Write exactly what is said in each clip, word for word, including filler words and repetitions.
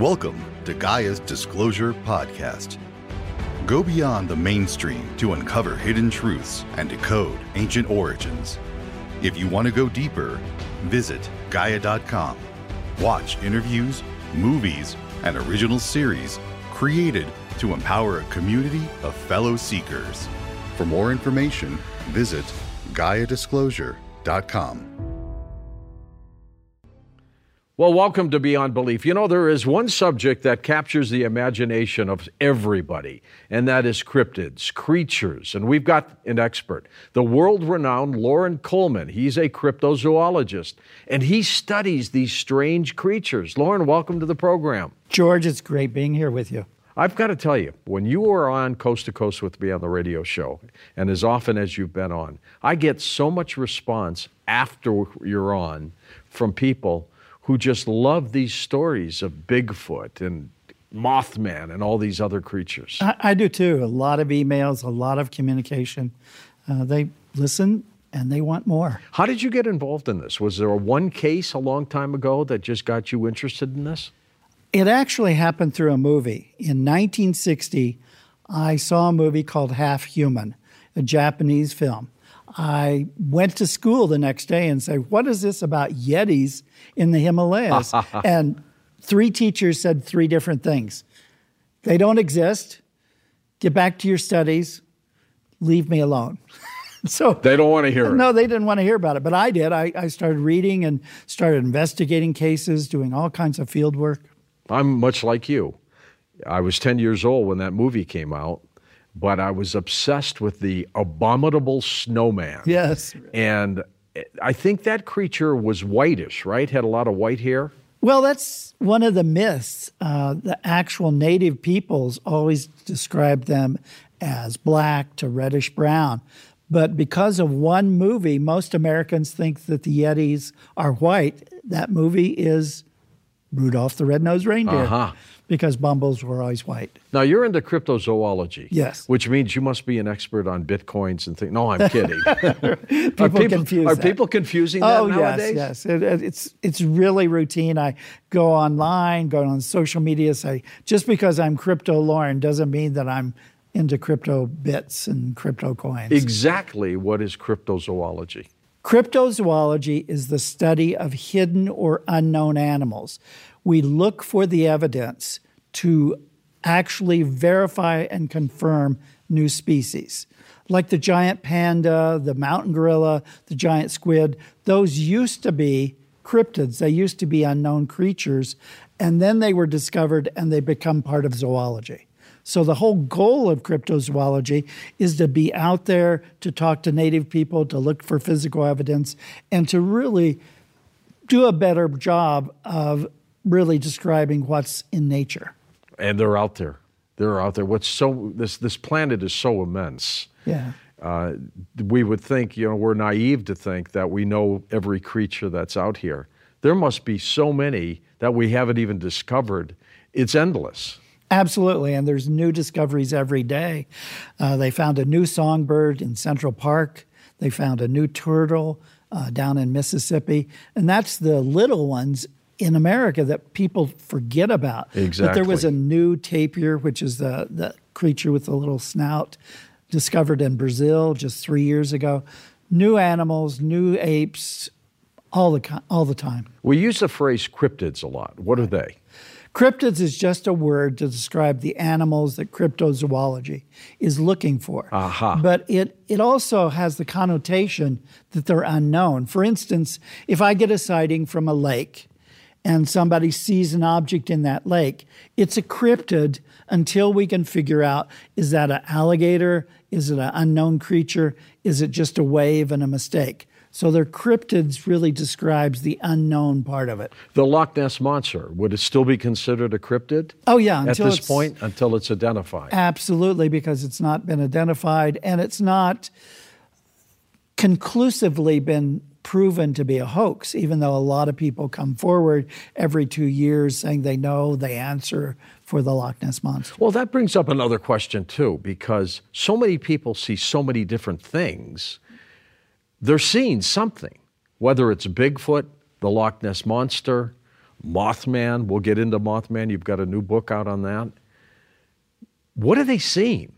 Welcome to Gaia's Disclosure Podcast. Go beyond the mainstream to uncover hidden truths and decode ancient origins. If you want to go deeper, visit Gaia dot com. Watch interviews, movies, and original series created to empower a community of fellow seekers. For more information, visit Gaia Disclosure dot com. Well, welcome to Beyond Belief. You know, there is one subject that captures the imagination of everybody, and that is cryptids, creatures. And we've got an expert, the world-renowned Loren Coleman. He's a cryptozoologist, and he studies these strange creatures. Loren, welcome to the program. George, it's great being here with you. I've got to tell you, when you were on Coast to Coast with me on the radio show, and as often as you've been on, I get so much response after you're on from people who just love these stories of Bigfoot and Mothman and all these other creatures. I, I do too. A lot of emails, a lot of communication. Uh, they listen and they want more. How did you get involved in this? Was there a one case a long time ago that just got you interested in this? It actually happened through a movie. In nineteen sixty, I saw a movie called Half Human, a Japanese film. I went to school the next day and said, what is this about Yetis in the Himalayas? And three teachers said three different things. They don't exist. Get back to your studies. Leave me alone. So they don't want to hear it. No, they didn't want to hear about it, but I did. I, I started reading and started investigating cases, doing all kinds of field work. I'm much like you. I was ten years old when that movie came out, but I was obsessed with the abominable snowman. Yes. And I think that creature was whitish, right? Had a lot of white hair. Well, that's one of the myths. Uh, the actual native peoples always described them as black to reddish brown. But because of one movie, most Americans think that the Yetis are white. That movie is Rudolph the Red-Nosed Reindeer, uh-huh. because Bumbles were always white. Now, you're into cryptozoology. Yes. Which means you must be an expert on Bitcoins and things. No, I'm kidding. people, are people confuse Are that. people confusing that oh, nowadays? yes, yes. It, it's, it's really routine. I go online, go on social media, say, just because I'm crypto Loren doesn't mean that I'm into crypto bits and crypto coins. Exactly what is cryptozoology? Cryptozoology is the study of hidden or unknown animals. We look for the evidence to actually verify and confirm new species. Like the giant panda, the mountain gorilla, the giant squid, those used to be cryptids. They used to be unknown creatures, and then they were discovered and they become part of zoology. So the whole goal of cryptozoology is to be out there, to talk to native people, to look for physical evidence, and to really do a better job of really describing what's in nature. And they're out there. They're out there. What's so this this planet is so immense. Yeah. Uh, we would think, you know, we're naive to think that we know every creature that's out here. There must be so many that we haven't even discovered. It's endless. Absolutely, and there's new discoveries every day. Uh, they found a new songbird in Central Park. They found a new turtle uh, down in Mississippi. And that's the little ones in America that people forget about. Exactly. But there was a new tapir, which is the, the creature with the little snout, discovered in Brazil just three years ago. New animals, new apes, all the all the time. We use the phrase cryptids a lot. What are they? Cryptids is just a word to describe the animals that cryptozoology is looking for. Uh-huh. But it, it also has the connotation that they're unknown. For instance, if I get a sighting from a lake and somebody sees an object in that lake, it's a cryptid until we can figure out, is that an alligator? Is it an unknown creature? Is it just a wave and a mistake? So their cryptids really describes the unknown part of it. The Loch Ness monster, would it still be considered a cryptid? Oh, yeah. At this point, until it's identified. Absolutely, because it's not been identified, and it's not conclusively been proven to be a hoax, even though a lot of people come forward every two years saying they know the answer for the Loch Ness monster. Well, that brings up another question, too, because so many people see so many different things. They're seeing something, whether it's Bigfoot, the Loch Ness Monster, Mothman, we'll get into Mothman. You've got a new book out on that. What are they seeing?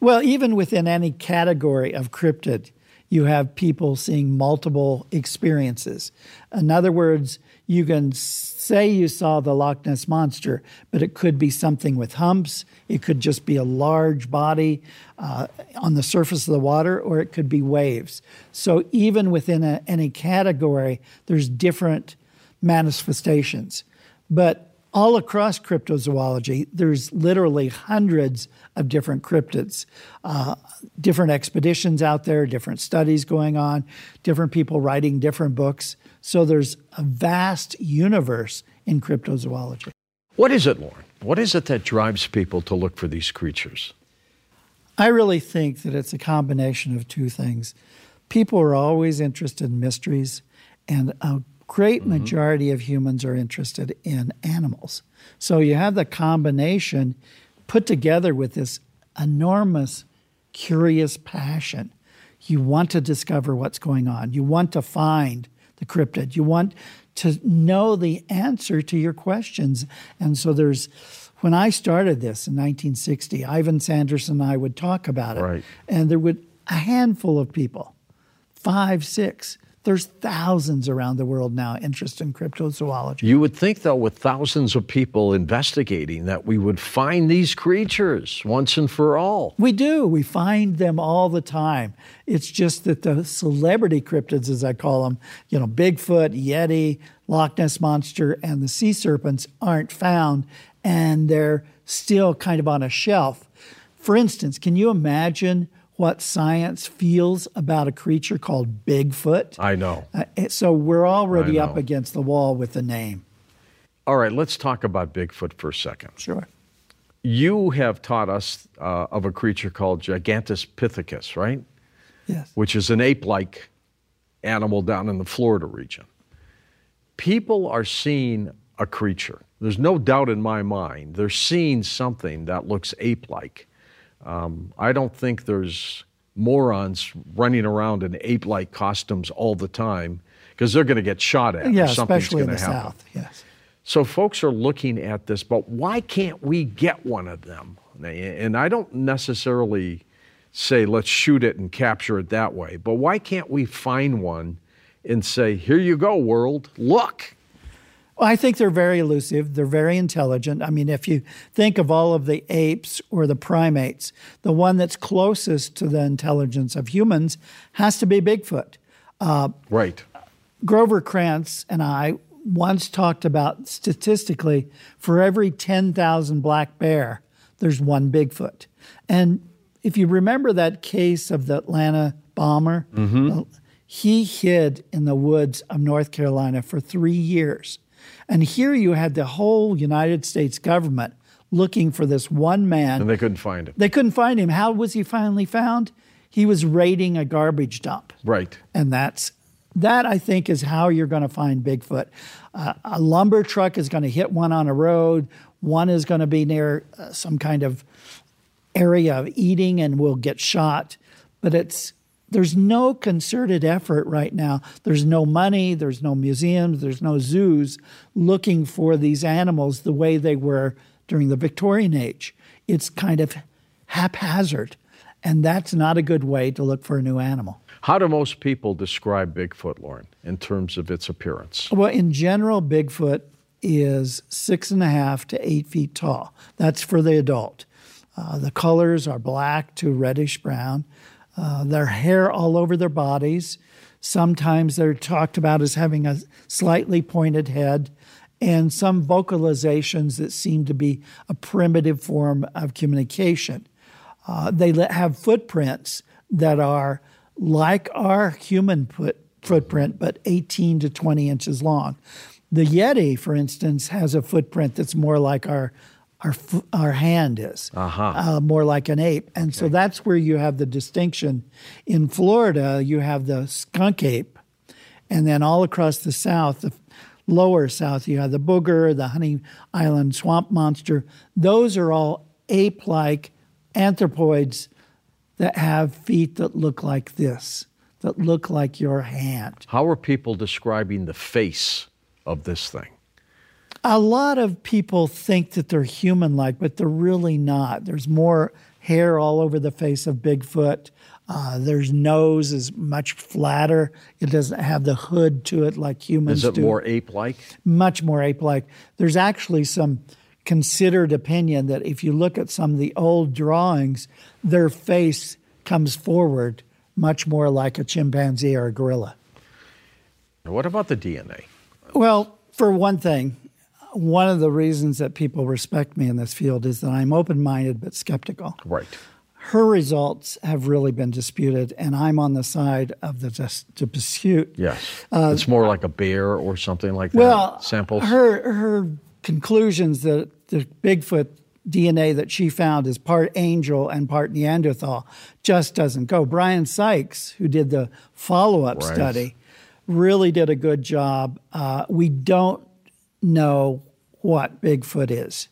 Well, even within any category of cryptid, you have people seeing multiple experiences. In other words, you can say you saw the Loch Ness Monster, but it could be something with humps. It could just be a large body uh, on the surface of the water, or it could be waves. So even within a, any category, there's different manifestations. But all across cryptozoology, there's literally hundreds of different cryptids, uh, different expeditions out there, different studies going on, different people writing different books. So there's a vast universe in cryptozoology. What is it, Loren? What is it that drives people to look for these creatures? I really think that it's a combination of two things. People are always interested in mysteries, and a great majority mm-hmm. of humans are interested in animals. So you have the combination put together with this enormous, curious passion. You want to discover what's going on. You want to find the cryptid. You want to know the answer to your questions. And so there's, when I started this in nineteen sixty, Ivan Sanderson and I would talk about it. Right. And there would a handful of people, five, six. There's thousands around the world now interested in cryptozoology. You would think, though, with thousands of people investigating, that we would find these creatures once and for all. We do. We find them all the time. It's just that the celebrity cryptids, as I call them, you know, Bigfoot, Yeti, Loch Ness Monster, and the sea serpents aren't found, and they're still kind of on a shelf. For instance, can you imagine what science feels about a creature called Bigfoot? I know. Uh, so we're already up against the wall with the name. All right, let's talk about Bigfoot for a second. Sure. You have taught us uh, of a creature called Gigantopithecus, right? Yes. Which is an ape-like animal down in the Florida region. People are seeing a creature. There's no doubt in my mind they're seeing something that looks ape-like. Um, I don't think there's morons running around in ape-like costumes all the time, because they're going to get shot at. Yeah, or something's especially in the happen. South, yes. So folks are looking at this, but why can't we get one of them? And I don't necessarily say, let's shoot it and capture it that way, but why can't we find one and say, here you go, world, look? Well, I think they're very elusive. They're very intelligent. I mean, if you think of all of the apes or the primates, the one that's closest to the intelligence of humans has to be Bigfoot. Uh, right. Grover Krantz and I once talked about, statistically, for every ten thousand black bear, there's one Bigfoot. And if you remember that case of the Atlanta bomber, mm-hmm. he hid in the woods of North Carolina for three years. And here you had the whole United States government looking for this one man. And they couldn't find him. They couldn't find him. How was he finally found? He was raiding a garbage dump. Right. And that's that, I think, is how you're going to find Bigfoot. Uh, a lumber truck is going to hit one on a road. One is going to be near uh, some kind of area of eating and will get shot. But it's there's no concerted effort right now. There's no money, there's no museums, there's no zoos looking for these animals the way they were during the Victorian age. It's kind of haphazard, and that's not a good way to look for a new animal. How do most people describe Bigfoot, Loren, in terms of its appearance? Well, in general, Bigfoot is six and a half to eight feet tall. That's for the adult. Uh, the colors are black to reddish brown. Uh, their hair all over their bodies. Sometimes they're talked about as having a slightly pointed head, and some vocalizations that seem to be a primitive form of communication. Uh, they have footprints that are like our human put, footprint, but eighteen to twenty inches long. The Yeti, for instance, has a footprint that's more like our Our, our hand is, uh-huh. uh, more like an ape. And okay. So that's where you have the distinction. In Florida, you have the skunk ape. And then all across the South, the lower South, you have the booger, the honey island swamp monster. Those are all ape-like anthropoids that have feet that look like this, that look like your hand. How are people describing the face of this thing? A lot of people think that they're human-like, but they're really not. There's more hair all over the face of Bigfoot. Uh, their nose is much flatter. It doesn't have the hood to it like humans do. Is it more ape-like? Much more ape-like. There's actually some considered opinion that if you look at some of the old drawings, their face comes forward much more like a chimpanzee or a gorilla. What about the D N A? Well, for one thing, one of the reasons that people respect me in this field is that I'm open-minded but skeptical. Right. Her results have really been disputed, and I'm on the side of the dispute. Yes. Uh, it's more like a bear or something like that. Well, samples. Her, her conclusions that the Bigfoot D N A that she found is part angel and part Neanderthal just doesn't go. Brian Sykes, who did the follow-up right. study, really did a good job. Uh, we don't know what Bigfoot is,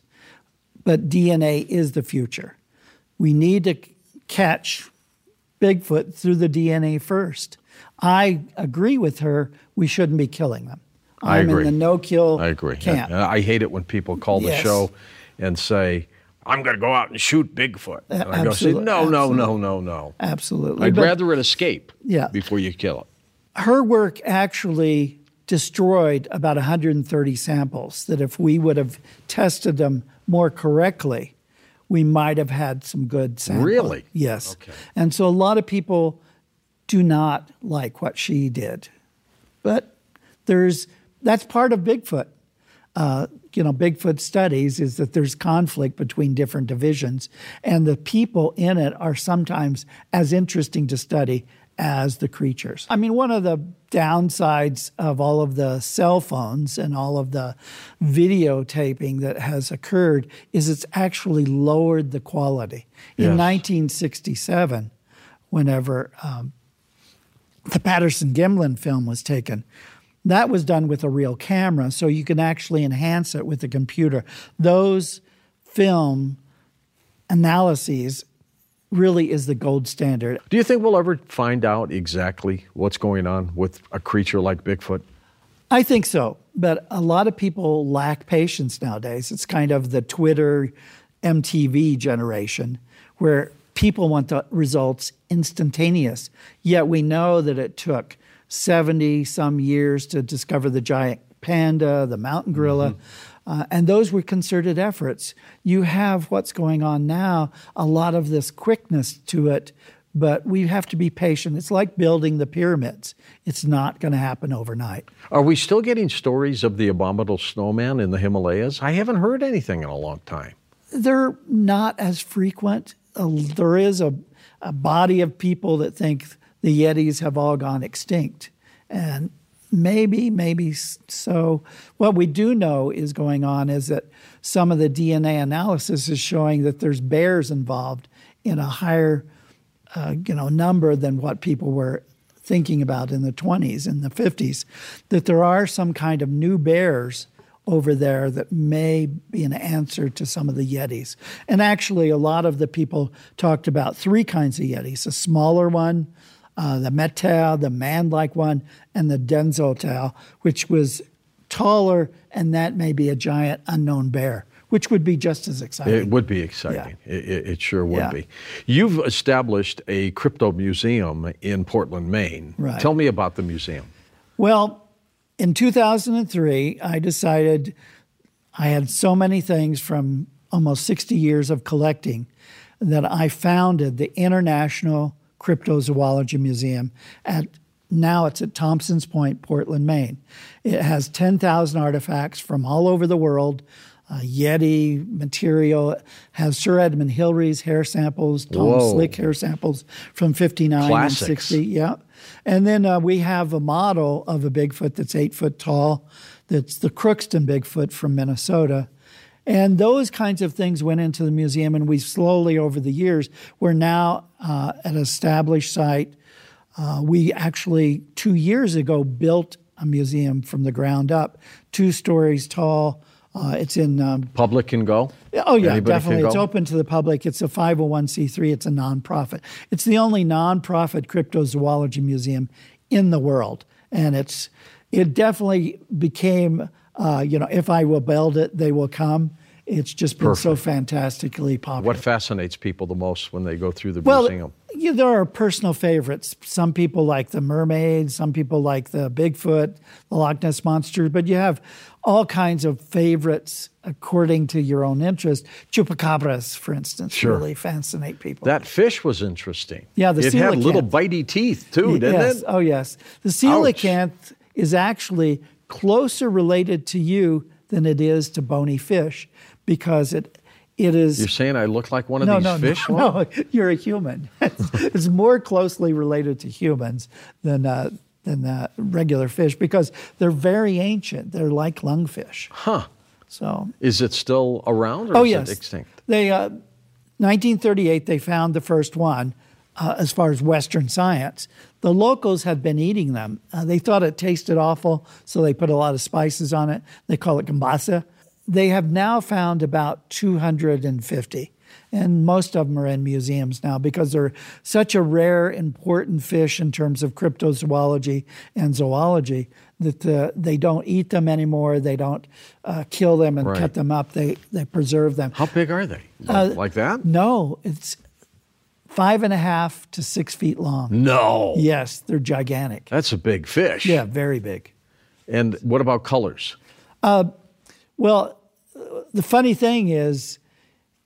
but D N A is the future. We need to catch Bigfoot through the D N A first. I agree with her. We shouldn't be killing them. I'm I agree. in the no-kill I agree. camp. Yeah. I hate it when people call the yes. show and say, I'm going to go out and shoot Bigfoot. And I go, say, no, no, Absolutely. no, no, no. Absolutely. I'd but, rather it escape yeah. before you kill it. Her work actually destroyed about one hundred thirty samples that if we would have tested them more correctly, we might have had some good samples. Really? Yes. Okay. And so a lot of people do not like what she did. But there's that's part of Bigfoot. Uh, you know, Bigfoot studies is that there's conflict between different divisions, and the people in it are sometimes as interesting to study as the creatures. I mean, one of the downsides of all of the cell phones and all of the videotaping that has occurred is it's actually lowered the quality. Yes. In nineteen sixty-seven, whenever um, the Patterson-Gimlin film was taken, that was done with a real camera, so you can actually enhance it with a computer. Those film analyses really is the gold standard. Do you think we'll ever find out exactly what's going on with a creature like Bigfoot? I think so, but a lot of people lack patience nowadays. It's kind of the Twitter, M T V generation where people want the results instantaneous, yet we know that it took seventy-some years to discover the giant panda, the mountain gorilla, mm-hmm. Uh, and those were concerted efforts. You have what's going on now, a lot of this quickness to it, but we have to be patient. It's like building the pyramids. It's not going to happen overnight. Are we still getting stories of the abominable snowman in the Himalayas? I haven't heard anything in a long time. They're not as frequent. Uh, there is a, a body of people that think the Yetis have all gone extinct, and Maybe, maybe so. What we do know is going on is that some of the D N A analysis is showing that there's bears involved in a higher uh, you know, number than what people were thinking about in the twenties and the fifties, that there are some kind of new bears over there that may be an answer to some of the Yetis. And actually, a lot of the people talked about three kinds of Yetis, a smaller one, Uh, the metau, the man-like one, and the denzotau, which was taller, and that may be a giant unknown bear, which would be just as exciting. It would be exciting. Yeah. It, it sure would yeah. be. You've established a crypto museum in Portland, Maine. Right. Tell me about the museum. Well, in two thousand three, I decided I had so many things from almost sixty years of collecting that I founded the International Cryptozoology Museum. At now it's at Thompson's Point, Portland, Maine. It has ten thousand artifacts from all over the world. Uh, Yeti material, has Sir Edmund Hillary's hair samples, Tom Whoa. Slick hair samples from fifty-nine Classics. And sixty. Yeah. And then uh, we have a model of a Bigfoot that's eight foot tall. That's the Crookston Bigfoot from Minnesota. And those kinds of things went into the museum, and we slowly, over the years, we're now uh, at an established site. Uh, we actually, two years ago, built a museum from the ground up, two stories tall. Uh, it's in... Um, public can go? Oh, yeah, Anybody definitely. It's open to the public. It's a five oh one c three. It's a nonprofit. It's the only nonprofit cryptozoology museum in the world, and it's it definitely became Uh, you know, if I rebelled it, they will come. It's just been Perfect. so fantastically popular. What fascinates people the most when they go through the well, museum? Yeah, there are personal favorites. Some people like the mermaids, some people like the Bigfoot, the Loch Ness Monster, but you have all kinds of favorites according to your own interest. Chupacabras, for instance, sure. really fascinate people. That fish was interesting. Yeah, the coelacanth. It had little bitey teeth, too, didn't yes. it? Oh, yes. The coelacanth is actually closer related to you than it is to bony fish because it it is... You're saying I look like one of no, these no, fish? No, no, no, you're a human. It's, it's more closely related to humans than uh, than uh, regular fish because they're very ancient. They're like lungfish. Huh. So is it still around or oh, is yes. it extinct? They uh, nineteen thirty-eight, they found the first one uh, as far as Western science. The locals had been eating them. Uh, they thought it tasted awful, so they put a lot of spices on it. They call it gambasa. They have now found about two hundred fifty, and most of them are in museums now because they're such a rare, important fish in terms of cryptozoology and zoology that the, they don't eat them anymore. They don't uh, kill them and right. cut them up. They they preserve them. How big are they? Uh, like that? No, it's... Five and a half to six feet long. No. Yes, they're gigantic. That's a big fish. Yeah, very big. And what about colors? Uh, well, the funny thing is,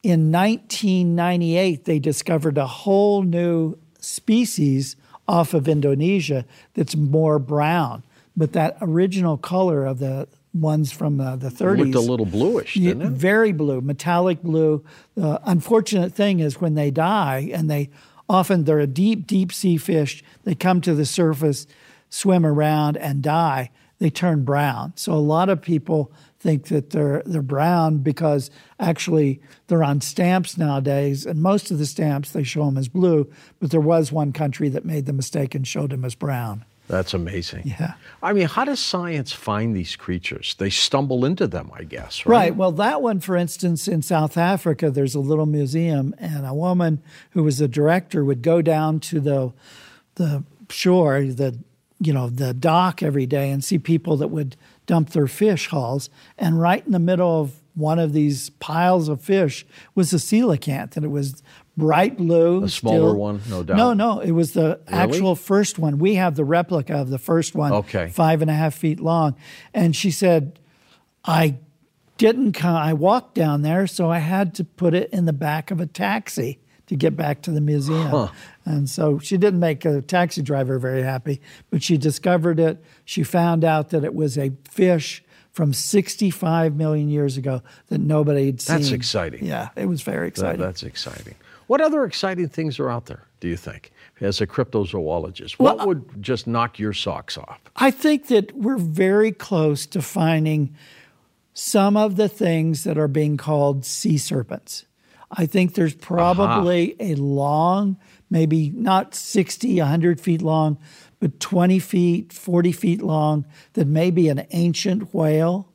in nineteen ninety-eight, they discovered a whole new species off of Indonesia that's more brown. But that original color of the ones from uh, the thirties. It looked a little bluish, didn't it? Very blue, metallic blue. The uh, unfortunate thing is when they die, and they often, they're a deep, deep sea fish, they come to the surface, swim around, and die, they turn brown. So a lot of people think that they're they're brown because actually they're on stamps nowadays, and most of the stamps, they show them as blue, but there was one country that made the mistake and showed them as brown. That's amazing. Yeah. I mean, how does science find these creatures? They stumble into them, I guess, right? Right. Well, that one, for instance, in South Africa, there's a little museum, and a woman who was the director would go down to the the shore, the you know, the dock every day and see people that would dump their fish hauls, and right in the middle of one of these piles of fish was a coelacanth, and it was bright blue. A smaller still. one, no doubt. No, no. It was the really? actual first one. We have the replica of the first one, okay. five and a half feet long. And she said, I didn't come, I walked down there, so I had to put it in the back of a taxi to get back to the museum. Huh. And so she didn't make a taxi driver very happy, but she discovered it. She found out that it was a fish from sixty-five million years ago that nobody had seen. That's exciting. Yeah, it was very exciting. That, that's exciting. What other exciting things are out there, do you think, as a cryptozoologist? What well, would just knock your socks off? I think that we're very close to finding some of the things that are being called sea serpents. I think there's probably uh-huh. a long, maybe not sixty, one hundred feet long, but twenty feet, forty feet long, that may be an ancient whale,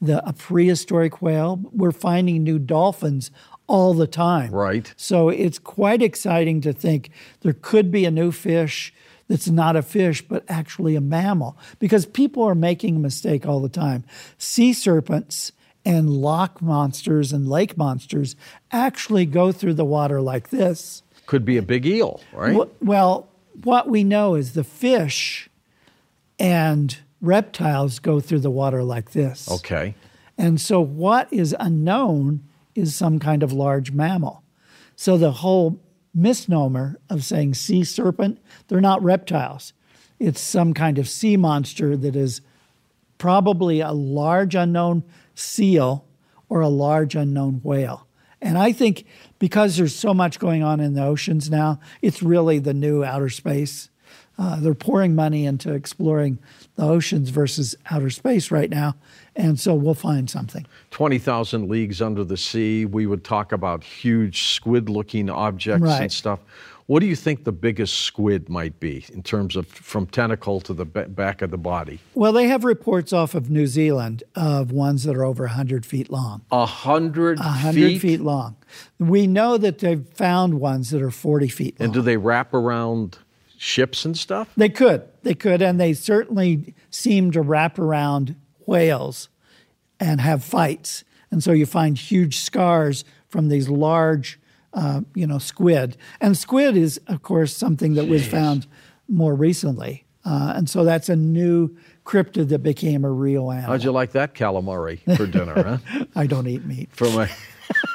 the, a prehistoric whale. We're finding new dolphins all the time. Right. So it's quite exciting to think there could be a new fish that's not a fish, but actually a mammal, because people are making a mistake all the time. Sea serpents and loch monsters and lake monsters actually go through the water like this. Could be a big eel, right? Well, well what we know is the fish and reptiles go through the water like this. Okay. And so what is unknown is some kind of large mammal. So the whole misnomer of saying sea serpent, they're not reptiles. It's some kind of sea monster that is probably a large unknown seal or a large unknown whale. And I think because there's so much going on in the oceans now, it's really the new outer space. Uh, they're pouring money into exploring the oceans versus outer space right now, and so we'll find something. twenty thousand leagues under the sea, we would talk about huge squid-looking objects right. and stuff. What do you think the biggest squid might be in terms of from tentacle to the back of the body? Well, they have reports off of New Zealand of ones that are over one hundred feet long. one hundred feet? one hundred feet long. We know that they've found ones that are forty feet long. And do they wrap around ships and stuff? They could. They could, and they certainly seem to wrap around whales and have fights. And so you find huge scars from these large, uh, you know, squid. And squid is, of course, something that Jeez. was found more recently. Uh, and so that's a new cryptid that became a real animal. How'd you like that calamari for dinner, huh? I don't eat meat. From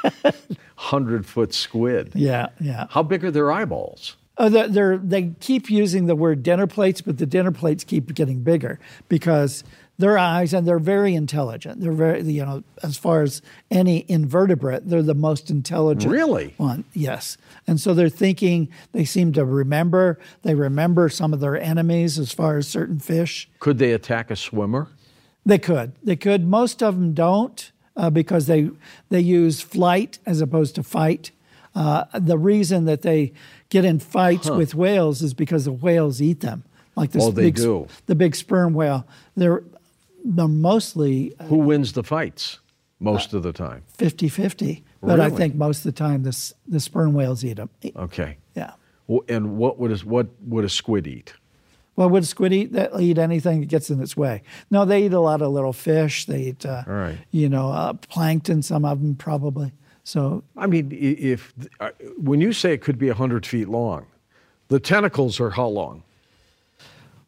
a hundred-foot squid. Yeah, yeah. How big are their eyeballs? Oh, they're, they're, they keep using the word dinner plates, but the dinner plates keep getting bigger because their eyes, and they're very intelligent. They're very, you know, as far as any invertebrate, they're the most intelligent really? one. Yes. And so they're thinking, they seem to remember, they remember some of their enemies as far as certain fish. Could they attack a swimmer? They could. They could. Most of them don't uh, because they, they use flight as opposed to fight. Uh, the reason that they get in fights huh. with whales is because the whales eat them. Like this oh, they big, do. The big sperm whale. They're, they're mostly... Uh, Who wins the fights most uh, of the time? fifty-fifty. But really? I think most of the time the, the sperm whales eat them. Okay. Yeah. Well, and what would, a, what would a squid eat? Well, would a squid eat, they'll eat anything that gets in its way? No, they eat a lot of little fish. They eat, uh, All right. you know, uh, plankton, some of them probably. So I mean, if when you say it could be one hundred feet long, the tentacles are how long?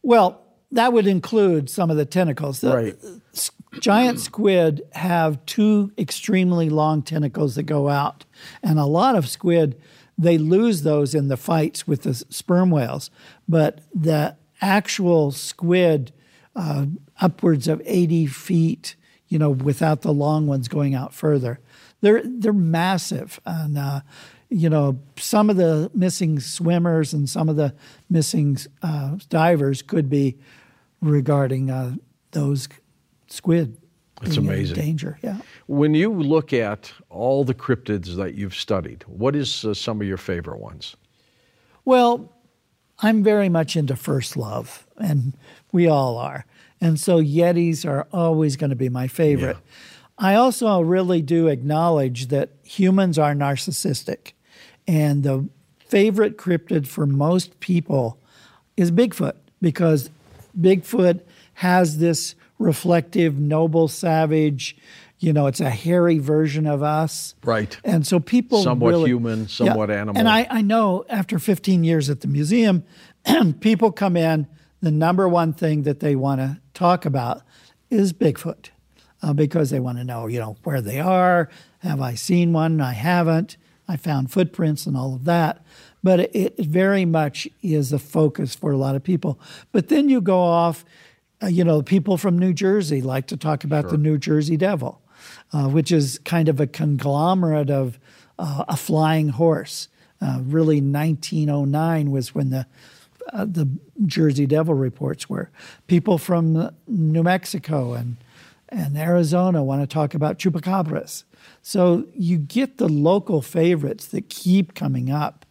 Well, that would include some of the tentacles. The right. giant squid have two extremely long tentacles that go out. And a lot of squid, they lose those in the fights with the sperm whales. But the actual squid, uh, upwards of eighty feet, you know, without the long ones going out further. They're they're massive, and uh, you know, some of the missing swimmers and some of the missing uh, divers could be regarding uh, those squid. It's amazing. In danger, yeah. When you look at all the cryptids that you've studied, what is uh, some of your favorite ones? Well, I'm very much into first love, and we all are, and so yetis are always going to be my favorite. Yeah. I also really do acknowledge that humans are narcissistic, and the favorite cryptid for most people is Bigfoot, because Bigfoot has this reflective, noble, savage, you know, it's a hairy version of us. Right. And so people somewhat really, human, somewhat yeah, animal. And I, I know after fifteen years at the museum, people come in, the number one thing that they want to talk about is Bigfoot. Uh, because they want to know, you know, where they are. Have I seen one? I haven't. I found footprints and all of that. But it, it very much is a focus for a lot of people. But then you go off, uh, you know, people from New Jersey like to talk about sure. the New Jersey Devil, uh, which is kind of a conglomerate of uh, a flying horse. Uh, really, nineteen oh nine was when the uh, the Jersey Devil reports were. People from New Mexico and and Arizona want to talk about chupacabras. So you get the local favorites that keep coming up.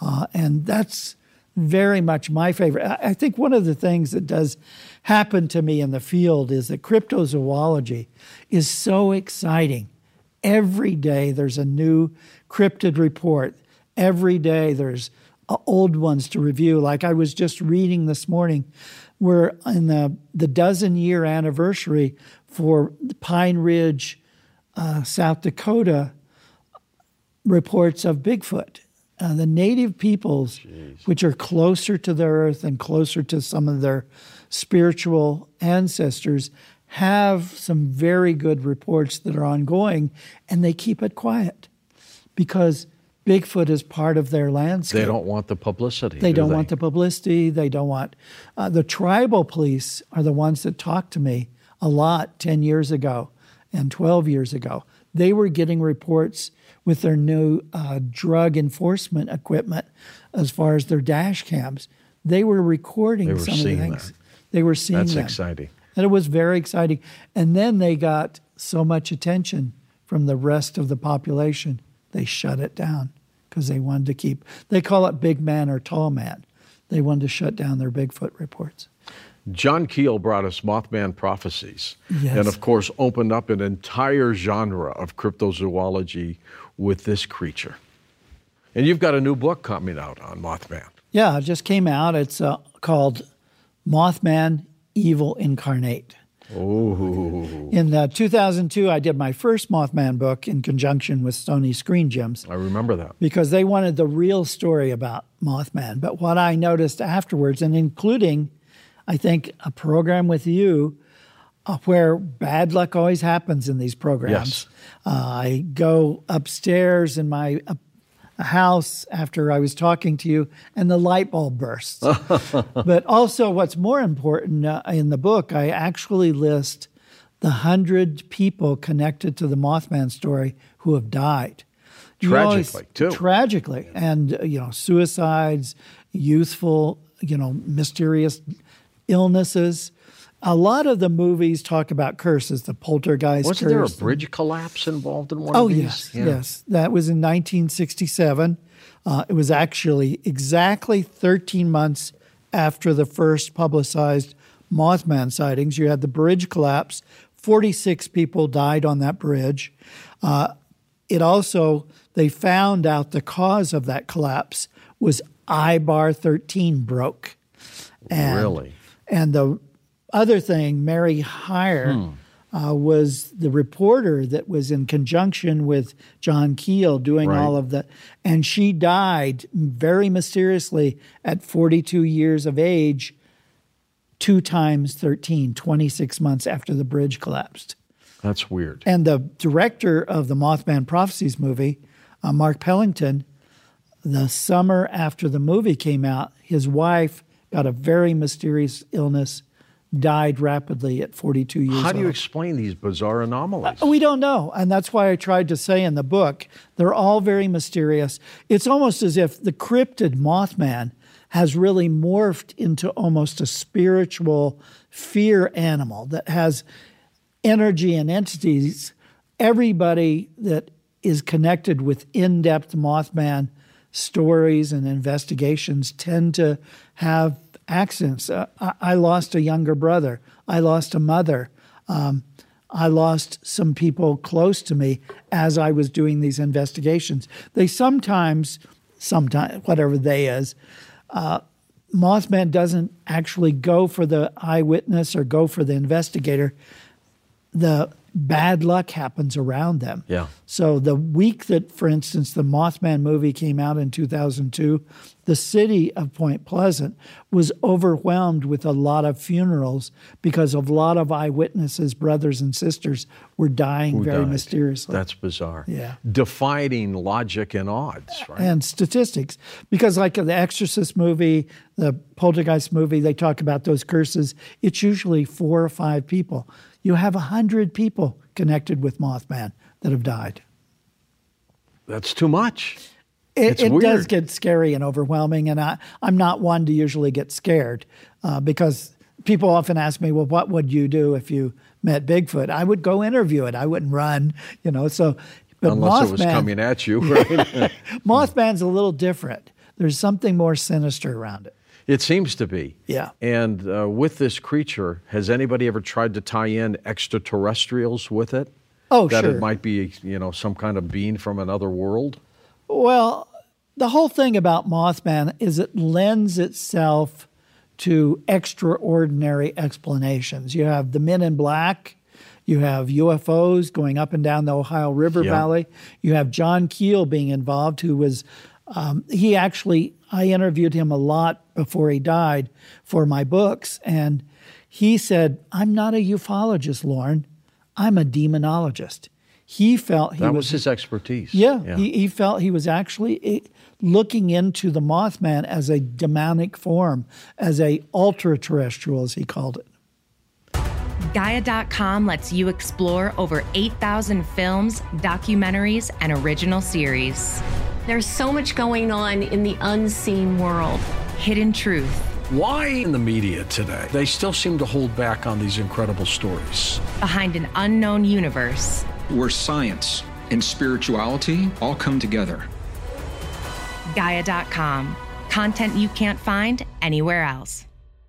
Uh, and that's very much my favorite. I think one of the things that does happen to me in the field is that cryptozoology is so exciting. Every day there's a new cryptid report. Every day there's old ones to review. Like I was just reading this morning, we're in the, the dozen-year anniversary for Pine Ridge, uh, South Dakota, reports of Bigfoot. Uh, the native peoples, Jeez. which are closer to the earth and closer to some of their spiritual ancestors, have some very good reports that are ongoing, and they keep it quiet because Bigfoot is part of their landscape. They don't want the publicity. They do don't they? want the publicity. They don't want... Uh, the tribal police are the ones that talk to me a lot ten years ago and twelve years ago. They were getting reports with their new uh, drug enforcement equipment as far as their dash cams. They were recording they were some of the things. That. They were seeing That's them. exciting. And it was very exciting. And then they got so much attention from the rest of the population, they shut it down because they wanted to keep... They call it big man or tall man. They wanted to shut down their Bigfoot reports. John Keel brought us Mothman Prophecies yes. and, of course, opened up an entire genre of cryptozoology with this creature. And you've got a new book coming out on Mothman. Yeah, it just came out. It's uh, called Mothman Evil Incarnate. Oh. In uh, two thousand two, I did my first Mothman book in conjunction with Sony Screen Gems. I remember that. Because they wanted the real story about Mothman. But what I noticed afterwards, and including, I think, a program with you, where bad luck always happens in these programs. Yes. Uh, I go upstairs in my uh, house after I was talking to you, and the light bulb bursts. But also what's more important, uh, in the book, I actually list the one hundred people connected to the Mothman story who have died. You tragically, always, too. Tragically. And, uh, you know, suicides, youthful, you know, mysterious illnesses. A lot of the movies talk about curses, the poltergeist curse. Wasn't there a bridge collapse involved in one of these? Oh, yes, yeah. yes. That was in nineteen sixty-seven. Uh, it was actually exactly thirteen months after the first publicized Mothman sightings. You had the bridge collapse. forty-six people died on that bridge. Uh, it also, they found out the cause of that collapse was I bar thirteen broke. And, really? And the... Other thing, Mary Hire hmm. uh, was the reporter that was in conjunction with John Keel doing right. all of that. And she died very mysteriously at forty-two years of age, two times thirteen, twenty-six months after the bridge collapsed. That's weird. And the director of the Mothman Prophecies movie, uh, Mark Pellington, the summer after the movie came out, his wife got a very mysterious illness, died rapidly at forty-two years old. How do you explain these bizarre anomalies? Uh, we don't know, and that's why I tried to say in the book, they're all very mysterious. It's almost as if the cryptid Mothman has really morphed into almost a spiritual fear animal that has energy and entities. Everybody that is connected with in-depth Mothman stories and investigations tend to have accidents. Uh, I, I lost a younger brother. I lost a mother. Um, I lost some people close to me as I was doing these investigations. They sometimes, sometimes, whatever they is, uh, Mothman doesn't actually go for the eyewitness or go for the investigator. The bad luck happens around them. Yeah. So the week that, for instance, the Mothman movie came out in two thousand two, the city of Point Pleasant was overwhelmed with a lot of funerals because a lot of eyewitnesses, brothers and sisters, were dying Who very died. mysteriously. That's bizarre. Yeah. Defying logic and odds, right? And statistics. Because like the Exorcist movie, the Poltergeist movie, they talk about those curses. It's usually four or five people. You have one hundred people connected with Mothman that have died. That's too much. It, it does get scary and overwhelming, and I, I'm not one to usually get scared uh, because people often ask me, well, what would you do if you met Bigfoot? I would go interview it. I wouldn't run, you know. So, but Unless Mothman, it was coming at you, right? Mothman's a little different. There's something more sinister around it. It seems to be. Yeah. And uh, with this creature, has anybody ever tried to tie in extraterrestrials with it? Oh, that sure. That it might be, you know, some kind of being from another world? Well, the whole thing about Mothman is it lends itself to extraordinary explanations. You have the Men in Black. You have U F Os going up and down the Ohio River yeah. Valley. You have John Keel being involved, who was... Um, he actually, I interviewed him a lot before he died for my books, and he said, I'm not a ufologist, Loren. I'm a demonologist. He felt he was... That was his expertise. Yeah, yeah. He, he felt he was actually looking into the Mothman as a demonic form, as a ultra-terrestrial, as he called it. Gaia dot com lets you explore over eight thousand films, documentaries, and original series. There's so much going on in the unseen world. Hidden truth. Why in the media today, they still seem to hold back on these incredible stories? Behind an unknown universe. Where science and spirituality all come together. Gaia dot com. Content you can't find anywhere else.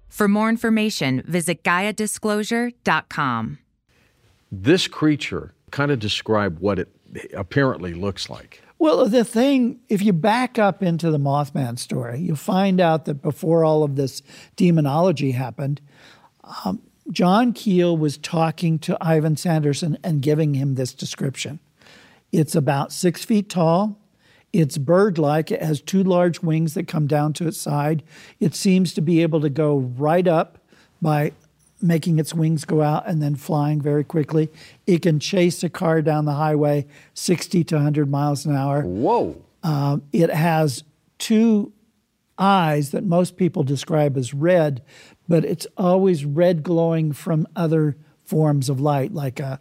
For more information, visit Gaia Disclosure dot com. This creature, kind of describe what it apparently looks like. Well, the thing, if you back up into the Mothman story, you'll find out that before all of this demonology happened, um, John Keel was talking to Ivan Sanderson and giving him this description. It's about six feet tall. It's bird-like. It has two large wings that come down to its side. It seems to be able to go right up by making its wings go out and then flying very quickly. It can chase a car down the highway sixty to one hundred miles an hour. Whoa. Um, it has two eyes that most people describe as red, but it's always red glowing from other forms of light, like a,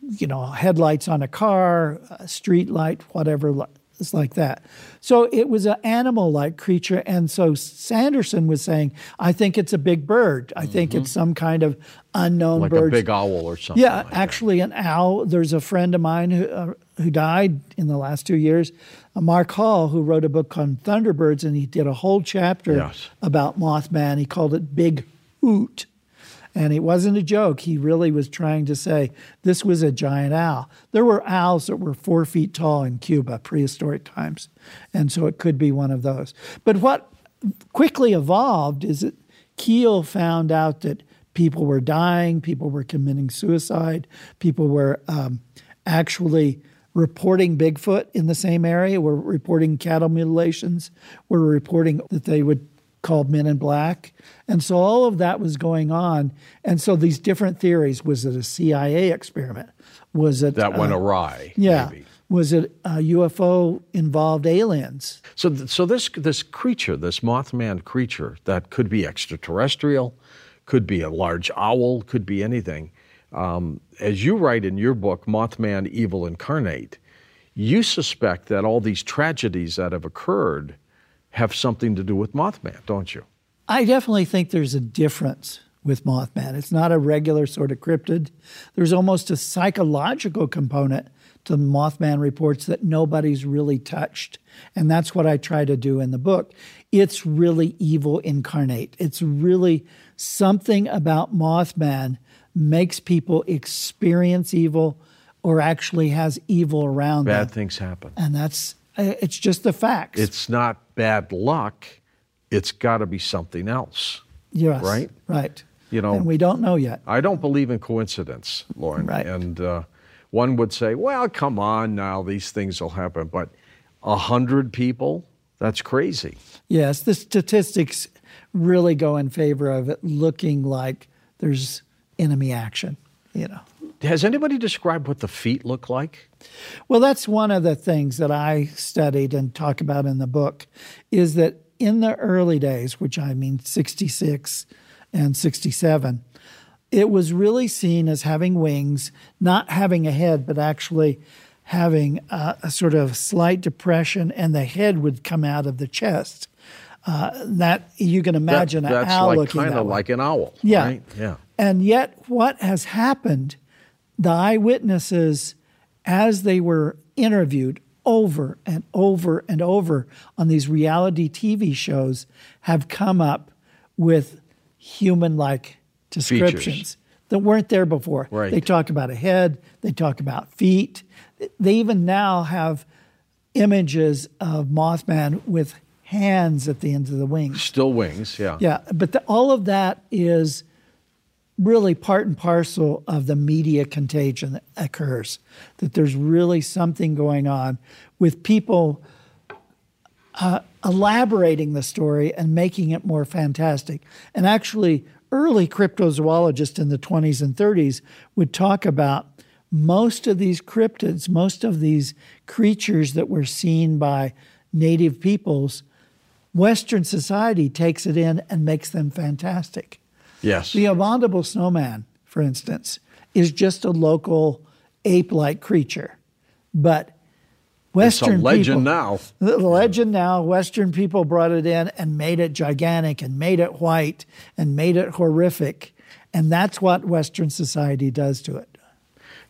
you know, headlights on a car, a street light, whatever. It's like that. So it was an animal-like creature. And so Sanderson was saying, I think it's a big bird. I mm-hmm. think it's some kind of unknown like bird. Like a big owl or something. Yeah, like actually that. An owl. There's a friend of mine who, uh, who died in the last two years, Mark Hall, who wrote a book on thunderbirds, and he did a whole chapter yes. about Mothman. He called it Big Hoot. And it wasn't a joke. He really was trying to say this was a giant owl. There were owls that were four feet tall in Cuba, prehistoric times. And so it could be one of those. But what quickly evolved is that Keel found out that people were dying, people were committing suicide, people were um, actually reporting Bigfoot in the same area, were reporting cattle mutilations, were reporting that they would called Men in Black. And so all of that was going on. And so these different theories, was it a C I A experiment? Was it... That went uh, awry, yeah. Maybe. Was it uh, U F O-involved aliens? So th- so this this creature, this Mothman creature, that could be extraterrestrial, could be a large owl, could be anything. Um, as you write in your book, Mothman Evil Incarnate, you suspect that all these tragedies that have occurred have something to do with Mothman, don't you? I definitely think there's a difference with Mothman. It's not a regular sort of cryptid. There's almost a psychological component to Mothman reports that nobody's really touched. And that's what I try to do in the book. It's really evil incarnate. It's really something about Mothman makes people experience evil or actually has evil around them. Bad things happen. And that's... It's just the facts. It's not bad luck. It's got to be something else. Yes. Right? Right. You know, and we don't know yet. I don't believe in coincidence, Loren. Right. And uh, one would say, well, come on now, these things will happen. But one hundred people, that's crazy. Yes, the statistics really go in favor of it looking like there's enemy action, you know. Has anybody described what the feet look like? Well, that's one of the things that I studied and talk about in the book, is that in the early days, which I mean sixty-six and sixty-seven, it was really seen as having wings, not having a head, but actually having a, a sort of slight depression, and the head would come out of the chest. Uh, that you can imagine that, an owl like, looking that way. That's kind of like an owl, yeah. Right? Yeah. And yet what has happened... The eyewitnesses, as they were interviewed over and over and over on these reality T V shows, have come up with human-like descriptions Features. That weren't there before. Right. They talk about a head. They talk about feet. They even now have images of Mothman with hands at the end of the wings. Still wings, yeah. Yeah, but the, all of that is... really part and parcel of the media contagion that occurs, that there's really something going on with people uh, elaborating the story and making it more fantastic. And actually, early cryptozoologists in the twenties and thirties would talk about most of these cryptids, most of these creatures that were seen by native peoples, Western society takes it in and makes them fantastic. Yes. The abominable snowman, for instance, is just a local ape-like creature. But Western people... It's a legend people, now. The legend now, Western people brought it in and made it gigantic and made it white and made it horrific. And that's what Western society does to it.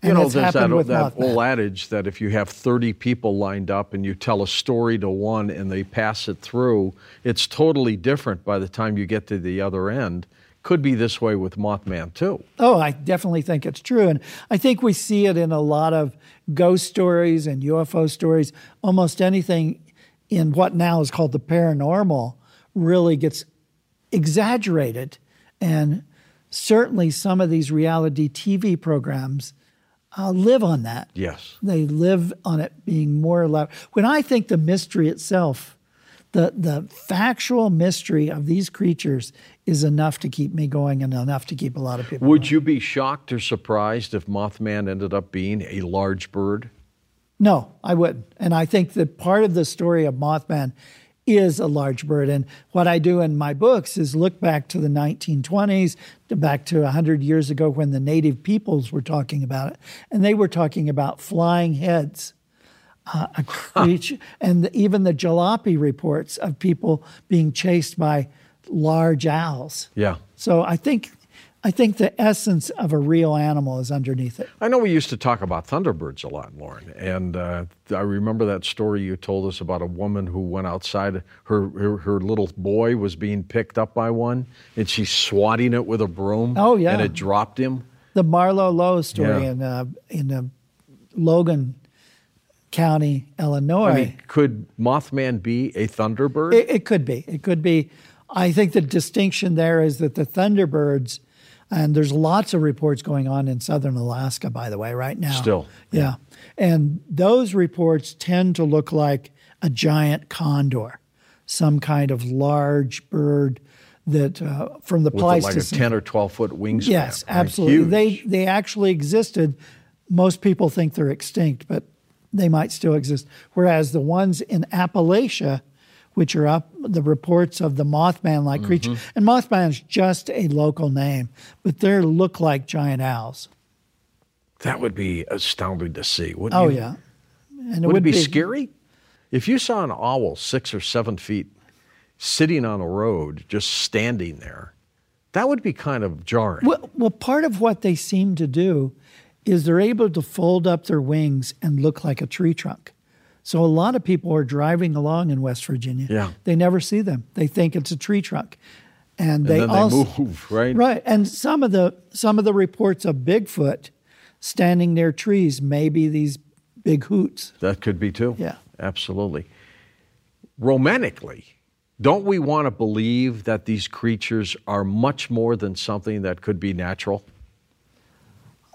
And you know, it's there's happened that, with that old adage that if you have thirty people lined up and you tell a story to one and they pass it through, it's totally different by the time you get to the other end. Could be this way with Mothman, too. Oh, I definitely think it's true. And I think we see it in a lot of ghost stories and U F O stories. Almost anything in what now is called the paranormal really gets exaggerated and certainly some of these reality T V programs uh, live on that. Yes. They live on it being more elaborate. When I think the mystery itself, the, the factual mystery of these creatures is enough to keep me going and enough to keep a lot of people Would going. You be shocked or surprised if Mothman ended up being a large bird? No, I wouldn't. And I think that part of the story of Mothman is a large bird. And what I do in my books is look back to the nineteen twenties, back to one hundred years ago when the native peoples were talking about it. And they were talking about flying heads. Uh, a creature, and the, even the jalopy reports of people being chased by large owls. Yeah. So I think... I think the essence of a real animal is underneath it. I know we used to talk about Thunderbirds a lot, Loren, and uh, I remember that story you told us about a woman who went outside. Her, her her little boy was being picked up by one, and she's swatting it with a broom. Oh, yeah. And it dropped him. The Marlo Lowe story yeah. in, uh, in uh, Logan County, Illinois. I mean, could Mothman be a Thunderbird? It, it could be. It could be. I think the distinction there is that the Thunderbirds... And there's lots of reports going on in southern Alaska, by the way, right now. Still. Yeah. And those reports tend to look like a giant condor, some kind of large bird that uh, from the Pleistocene. With like a ten or twelve foot wingspan. Yes, absolutely. Like they, they actually existed. Most people think they're extinct, but they might still exist. Whereas the ones in Appalachia, which are up the reports of the Mothman-like mm-hmm. creature. And Mothman is just a local name, but they look like giant owls. That would be astounding to see, wouldn't oh, you? Oh, yeah. And it would, would it be, be scary? If you saw an owl six or seven feet sitting on a road, just standing there, that would be kind of jarring. Well, well, part of what they seem to do is they're able to fold up their wings and look like a tree trunk. So a lot of people are driving along in West Virginia. Yeah. They never see them. They think it's a tree trunk. And, and they, then also, they move, right? Right. And some of the some of the reports of Bigfoot standing near trees may be these big hoots. That could be too. Yeah. Absolutely. Romantically, don't we want to believe that these creatures are much more than something that could be natural?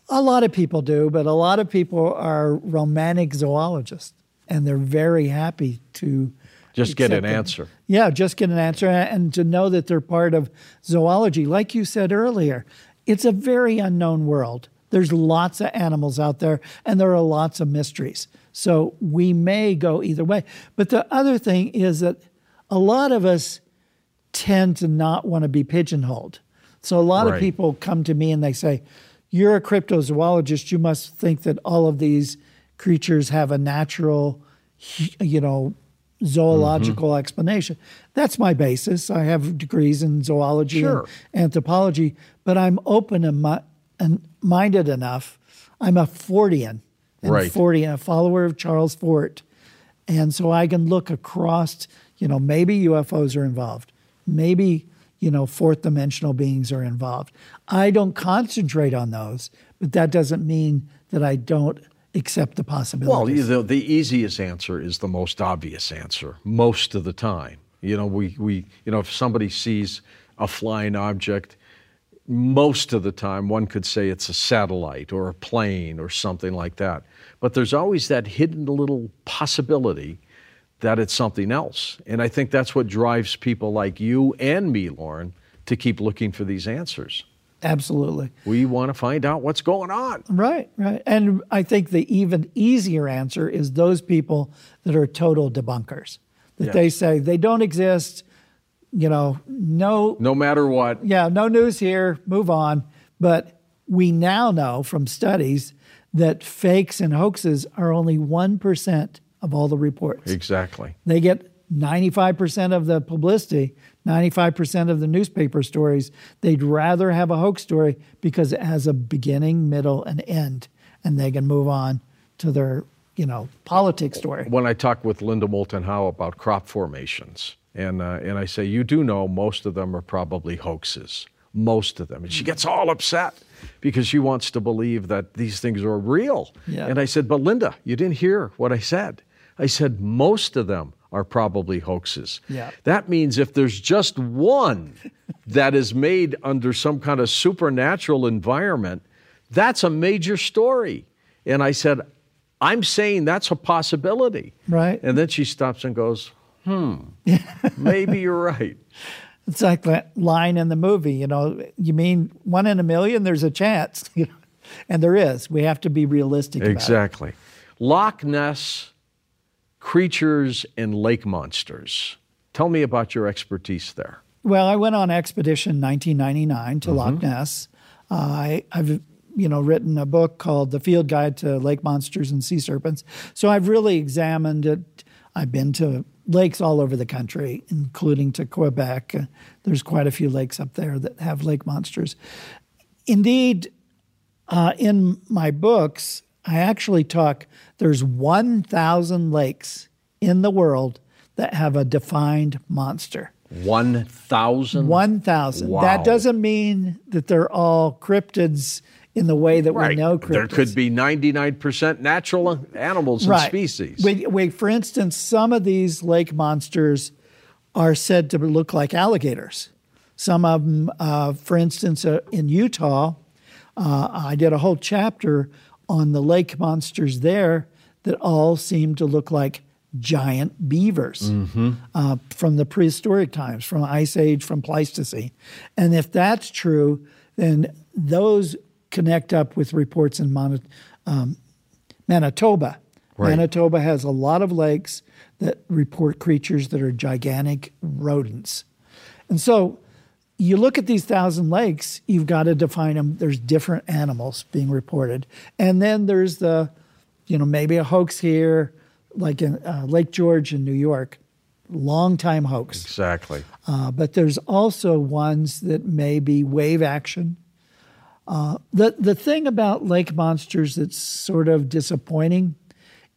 A lot of people do, but a lot of people are romantic zoologists. And they're very happy to... Just get an them. answer. Yeah, just get an answer and to know that they're part of zoology. Like you said earlier, it's a very unknown world. There's lots of animals out there, and there are lots of mysteries. So we may go either way. But the other thing is that a lot of us tend to not want to be pigeonholed. So a lot right. of people come to me and they say, you're a cryptozoologist. You must think that all of these... creatures have a natural, you know, zoological mm-hmm. explanation. That's my basis. I have degrees in zoology sure. and anthropology, but I'm open and minded enough. I'm a Fordian, and right. Fordian, a follower of Charles Fort, and so I can look across. You know, maybe U F Os are involved. Maybe you know, fourth dimensional beings are involved. I don't concentrate on those, but that doesn't mean that I don't. Accept the possibilities. Well, the, the easiest answer is the most obvious answer most of the time. You know, we, we you know, if somebody sees a flying object, most of the time one could say it's a satellite or a plane or something like that. But there's always that hidden little possibility that it's something else. And I think that's what drives people like you and me, Loren, to keep looking for these answers. Absolutely. We want to find out what's going on. Right, right. And I think the even easier answer is those people that are total debunkers, that yeah. they say they don't exist, you know, no... No matter what. Yeah, no news here, move on. But we now know from studies that fakes and hoaxes are only one percent of all the reports. Exactly. They get... ninety-five percent of the publicity, ninety-five percent of the newspaper stories, they'd rather have a hoax story because it has a beginning, middle, and end, and they can move on to their, you know, politics story. When I talk with Linda Moulton Howe about crop formations, and, uh, and I say, you do know most of them are probably hoaxes, most of them. And she gets all upset because she wants to believe that these things are real. Yeah. And I said, but Linda, you didn't hear what I said. I said, most of them are probably hoaxes. Yeah. That means if there's just one that is made under some kind of supernatural environment, that's a major story. And I said, I'm saying that's a possibility. Right. And then she stops and goes, hmm, maybe you're right. It's like that line in the movie, you know, you mean one in a million, there's a chance. And there is. We have to be realistic exactly. about it. Exactly. Loch Ness, creatures, and lake monsters. Tell me about your expertise there. Well, I went on expedition nineteen ninety-nine to mm-hmm. Loch Ness. Uh, I, I've you know, written a book called The Field Guide to Lake Monsters and Sea Serpents. So I've really examined it. I've been to lakes all over the country, including to Quebec. There's quite a few lakes up there that have lake monsters. Indeed, uh, in my books, I actually talk, there's one thousand lakes in the world that have a defined monster. one thousand? one thousand. Wow. That doesn't mean that they're all cryptids in the way that right. we know cryptids. There could be ninety-nine percent natural animals and right. species. We, we, for instance, some of these lake monsters are said to look like alligators. Some of them, uh, for instance, uh, in Utah, uh, I did a whole chapter on the lake monsters there that all seem to look like giant beavers mm-hmm. uh, from the prehistoric times, from Ice Age, from Pleistocene. And if that's true, then those connect up with reports in Mon- um, Manitoba. Right. Manitoba has a lot of lakes that report creatures that are gigantic rodents. And so you look at these thousand lakes, you've got to define them. There's different animals being reported. And then there's the, you know, maybe a hoax here, like in uh, Lake George in New York. Long-time hoax. Exactly. Uh, but there's also ones that may be wave action. Uh, the, the thing about lake monsters that's sort of disappointing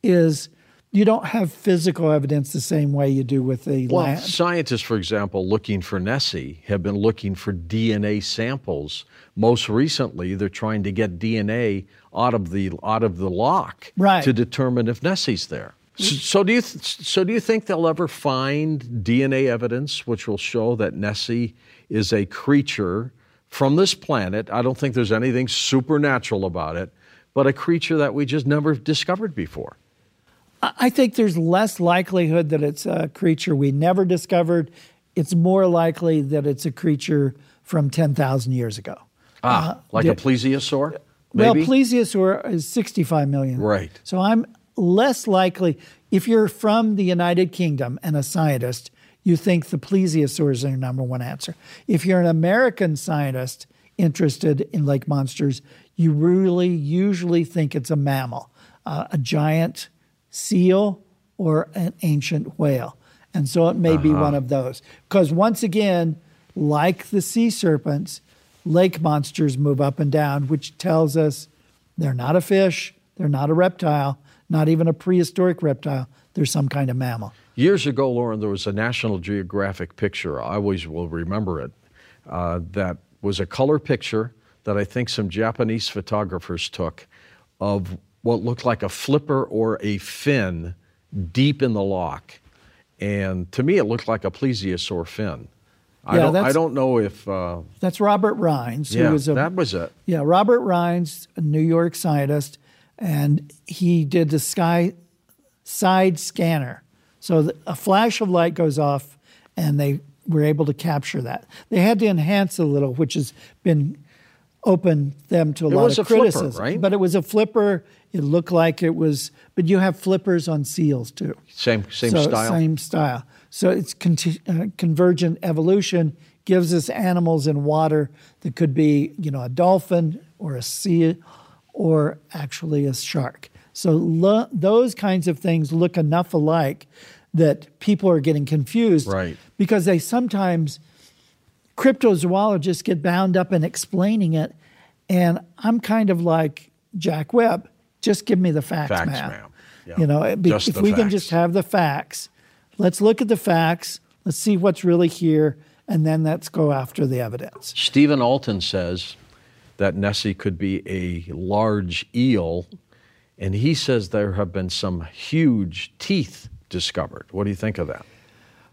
is you don't have physical evidence the same way you do with the well, land. Well, scientists, for example, looking for Nessie have been looking for D N A samples. Most recently, they're trying to get D N A out of the out of the loch right. to determine if Nessie's there. So, so do you th- so do you think they'll ever find D N A evidence which will show that Nessie is a creature from this planet? I don't think there's anything supernatural about it, but a creature that we just never discovered before. I think there's less likelihood that it's a creature we never discovered. It's more likely that it's a creature from ten thousand years ago. Ah, uh, like a plesiosaur, maybe? Well, plesiosaur is sixty-five million. Right. So I'm less likely, if you're from the United Kingdom and a scientist, you think the plesiosaur is your number one answer. If you're an American scientist interested in lake monsters, you really usually think it's a mammal, uh, a giant seal or an ancient whale. And so it may uh-huh. be one of those. Because once again, like the sea serpents, lake monsters move up and down, which tells us they're not a fish, they're not a reptile, not even a prehistoric reptile. They're some kind of mammal. Years ago, Loren, there was a National Geographic picture, I always will remember it, uh, that was a color picture that I think some Japanese photographers took of what looked like a flipper or a fin deep in the loch. And to me, it looked like a plesiosaur fin. I, yeah, don't, I don't know if... Uh, that's Robert Rines. Who yeah, was a, that was it. Yeah, Robert Rines, a New York scientist, and he did the sky side scanner. So a flash of light goes off, and they were able to capture that. They had to enhance a little, which has been opened them to a lot of criticism. It was a flipper, right? But it was a flipper. It looked like it was, but you have flippers on seals too. Same, same so, style. Same style. So it's con- uh, convergent evolution gives us animals in water that could be, you know, a dolphin or a seal, or actually a shark. So lo- those kinds of things look enough alike that people are getting confused right. because they sometimes, cryptozoologists get bound up in explaining it. And I'm kind of like Jack Webb, just give me the facts, facts ma'am. ma'am. Yeah. You know, be, if we facts. can just have the facts, let's look at the facts, let's see what's really here, and then let's go after the evidence. Stephen Alton says that Nessie could be a large eel. And he says there have been some huge teeth discovered. What do you think of that?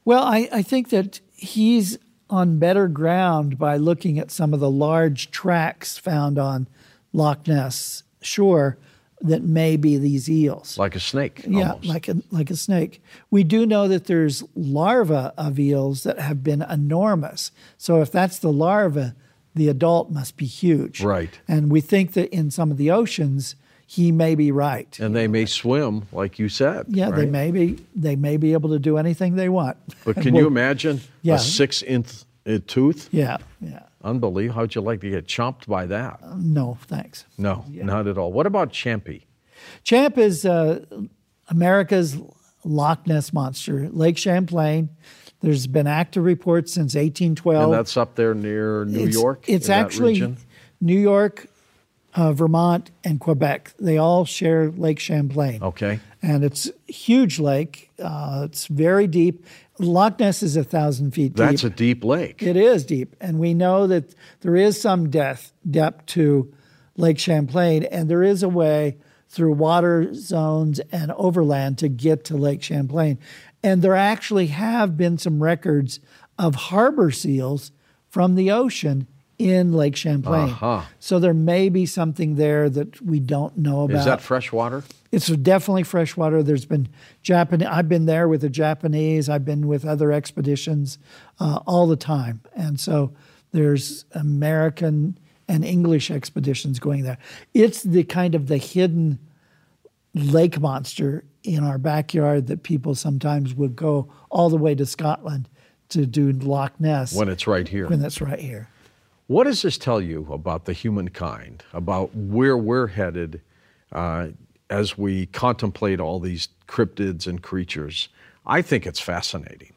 Well, I, I think that he's on better ground by looking at some of the large tracks found on Loch Ness shore that may be these eels. Like a snake, yeah, almost. like a, like a snake. We do know that there's larvae of eels that have been enormous. So if that's the larva, the adult must be huge. Right. And we think that in some of the oceans, he may be right. And they may swim, like you said. Yeah, right? they may be They may be able to do anything they want. But can well, you imagine yeah. a six-inch uh, tooth? Yeah, yeah. Unbelievable. How'd you like to get chomped by that? Uh, no, thanks. No, yeah. not at all. What about Champy? Champ is uh, America's Loch Ness monster, Lake Champlain. There's been active reports since eighteen twelve. And that's up there near New it's, York? It's actually New York, uh, Vermont, and Quebec. They all share Lake Champlain. Okay. And it's a huge lake. Uh, it's very deep. Loch Ness is one thousand feet deep. That's a deep lake. It is deep. And we know that there is some depth, depth to Lake Champlain, and there is a way through water zones and overland to get to Lake Champlain. And there actually have been some records of harbor seals from the ocean in Lake Champlain. Uh-huh. So there may be something there that we don't know about. Is that fresh water? It's definitely fresh water. There's been Japan. I've been there with the Japanese. I've been with other expeditions uh, all the time. And so there's American and English expeditions going there. It's the kind of the hidden lake monster in our backyard that people sometimes would go all the way to Scotland to do Loch Ness. When it's right here. When it's right here. What does this tell you about the humankind, about where we're headed uh, as we contemplate all these cryptids and creatures? I think it's fascinating.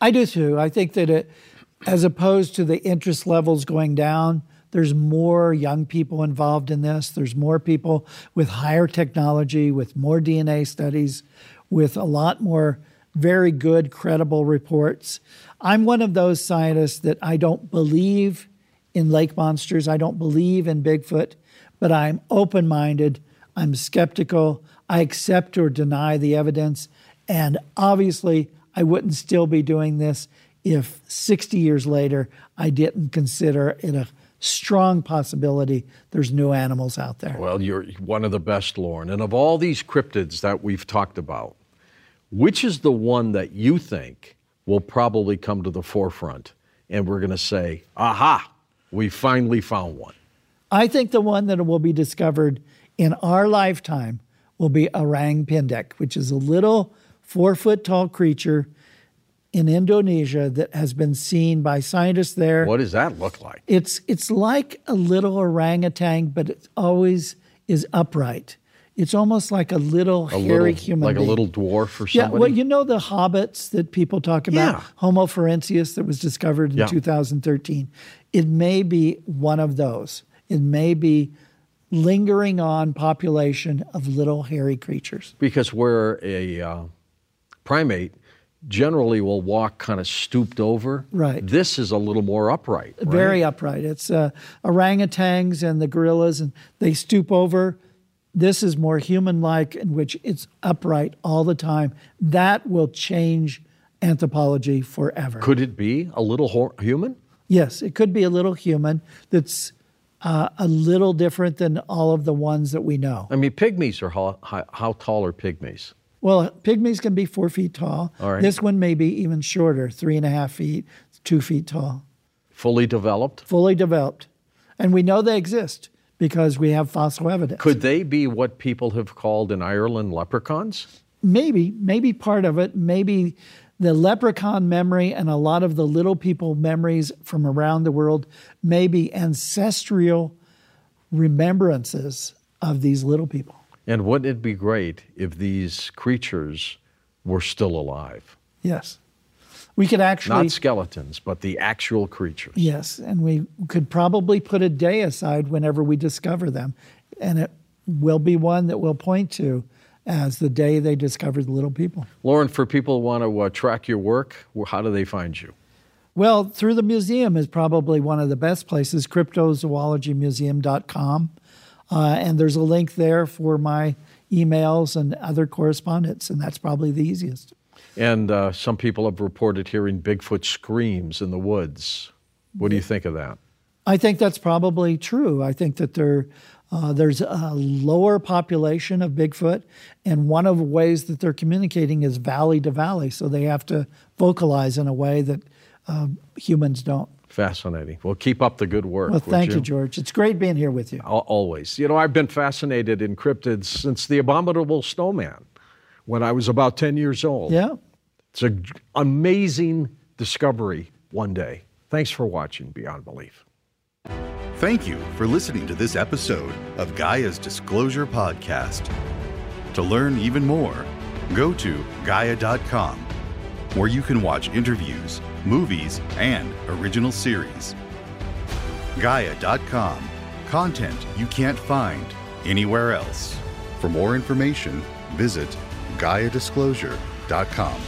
I do too. I think that it, as opposed to the interest levels going down, there's more young people involved in this. There's more people with higher technology, with more D N A studies, with a lot more very good, credible reports. I'm one of those scientists that I don't believe in lake monsters. I don't believe in Bigfoot, but I'm open-minded. I'm skeptical. I accept or deny the evidence. And obviously, I wouldn't still be doing this if sixty years later I didn't consider it a strong possibility there's new animals out there. Well, you're one of the best, Loren. And of all these cryptids that we've talked about, which is the one that you think will probably come to the forefront and we're going to say, aha, we finally found one? I think the one that will be discovered in our lifetime will be orang pendek, which is a little four-foot-tall creature in Indonesia that has been seen by scientists there. What does that look like? It's it's like a little orangutan, but it always is upright. It's almost like a little a hairy little, human like being. Like a little dwarf or something? Yeah, well, you know the hobbits that people talk about? Yeah. Homo floresiensis that was discovered in yeah. two thousand thirteen. It may be one of those. It may be lingering on population of little hairy creatures. Because we're a uh, primate, generally will walk kind of stooped over. Right. This is a little more upright. Right? Very upright. It's uh, orangutans and the gorillas, and they stoop over. This is more human-like, in which it's upright all the time. That will change anthropology forever. Could it be a little hor- human? Yes, it could be a little human that's uh, a little different than all of the ones that we know. I mean, pygmies are how, how, how tall are pygmies? Well, pygmies can be four feet tall. All right. This one may be even shorter, three and a half feet, two feet tall. Fully developed? Fully developed. And we know they exist because we have fossil evidence. Could they be what people have called in Ireland leprechauns? Maybe, maybe part of it. Maybe the leprechaun memory and a lot of the little people memories from around the world may be ancestral remembrances of these little people. And wouldn't it be great if these creatures were still alive? Yes. We could actually... Not skeletons, but the actual creatures. Yes, and we could probably put a day aside whenever we discover them. And it will be one that we'll point to as the day they discovered the little people. Loren, for people who want to uh, track your work, how do they find you? Well, through the museum is probably one of the best places, cryptozoology museum dot com. Uh, and there's a link there for my emails and other correspondence, and that's probably the easiest. And uh, some people have reported hearing Bigfoot screams in the woods. What do you think of that? I think that's probably true. I think that there, uh, there's a lower population of Bigfoot, and one of the ways that they're communicating is valley to valley, so they have to vocalize in a way that uh, humans don't. Fascinating. Well, keep up the good work. Well, thank you? you, George. It's great being here with you. Always. You know, I've been fascinated in cryptids since the abominable snowman when I was about ten years old. Yeah. It's an amazing discovery one day. Thanks for watching Beyond Belief. Thank you for listening to this episode of Gaia's Disclosure Podcast. To learn even more, go to Gaia dot com, where you can watch interviews, movies, and original series. Gaia dot com, content you can't find anywhere else. For more information, visit Gaia Disclosure dot com.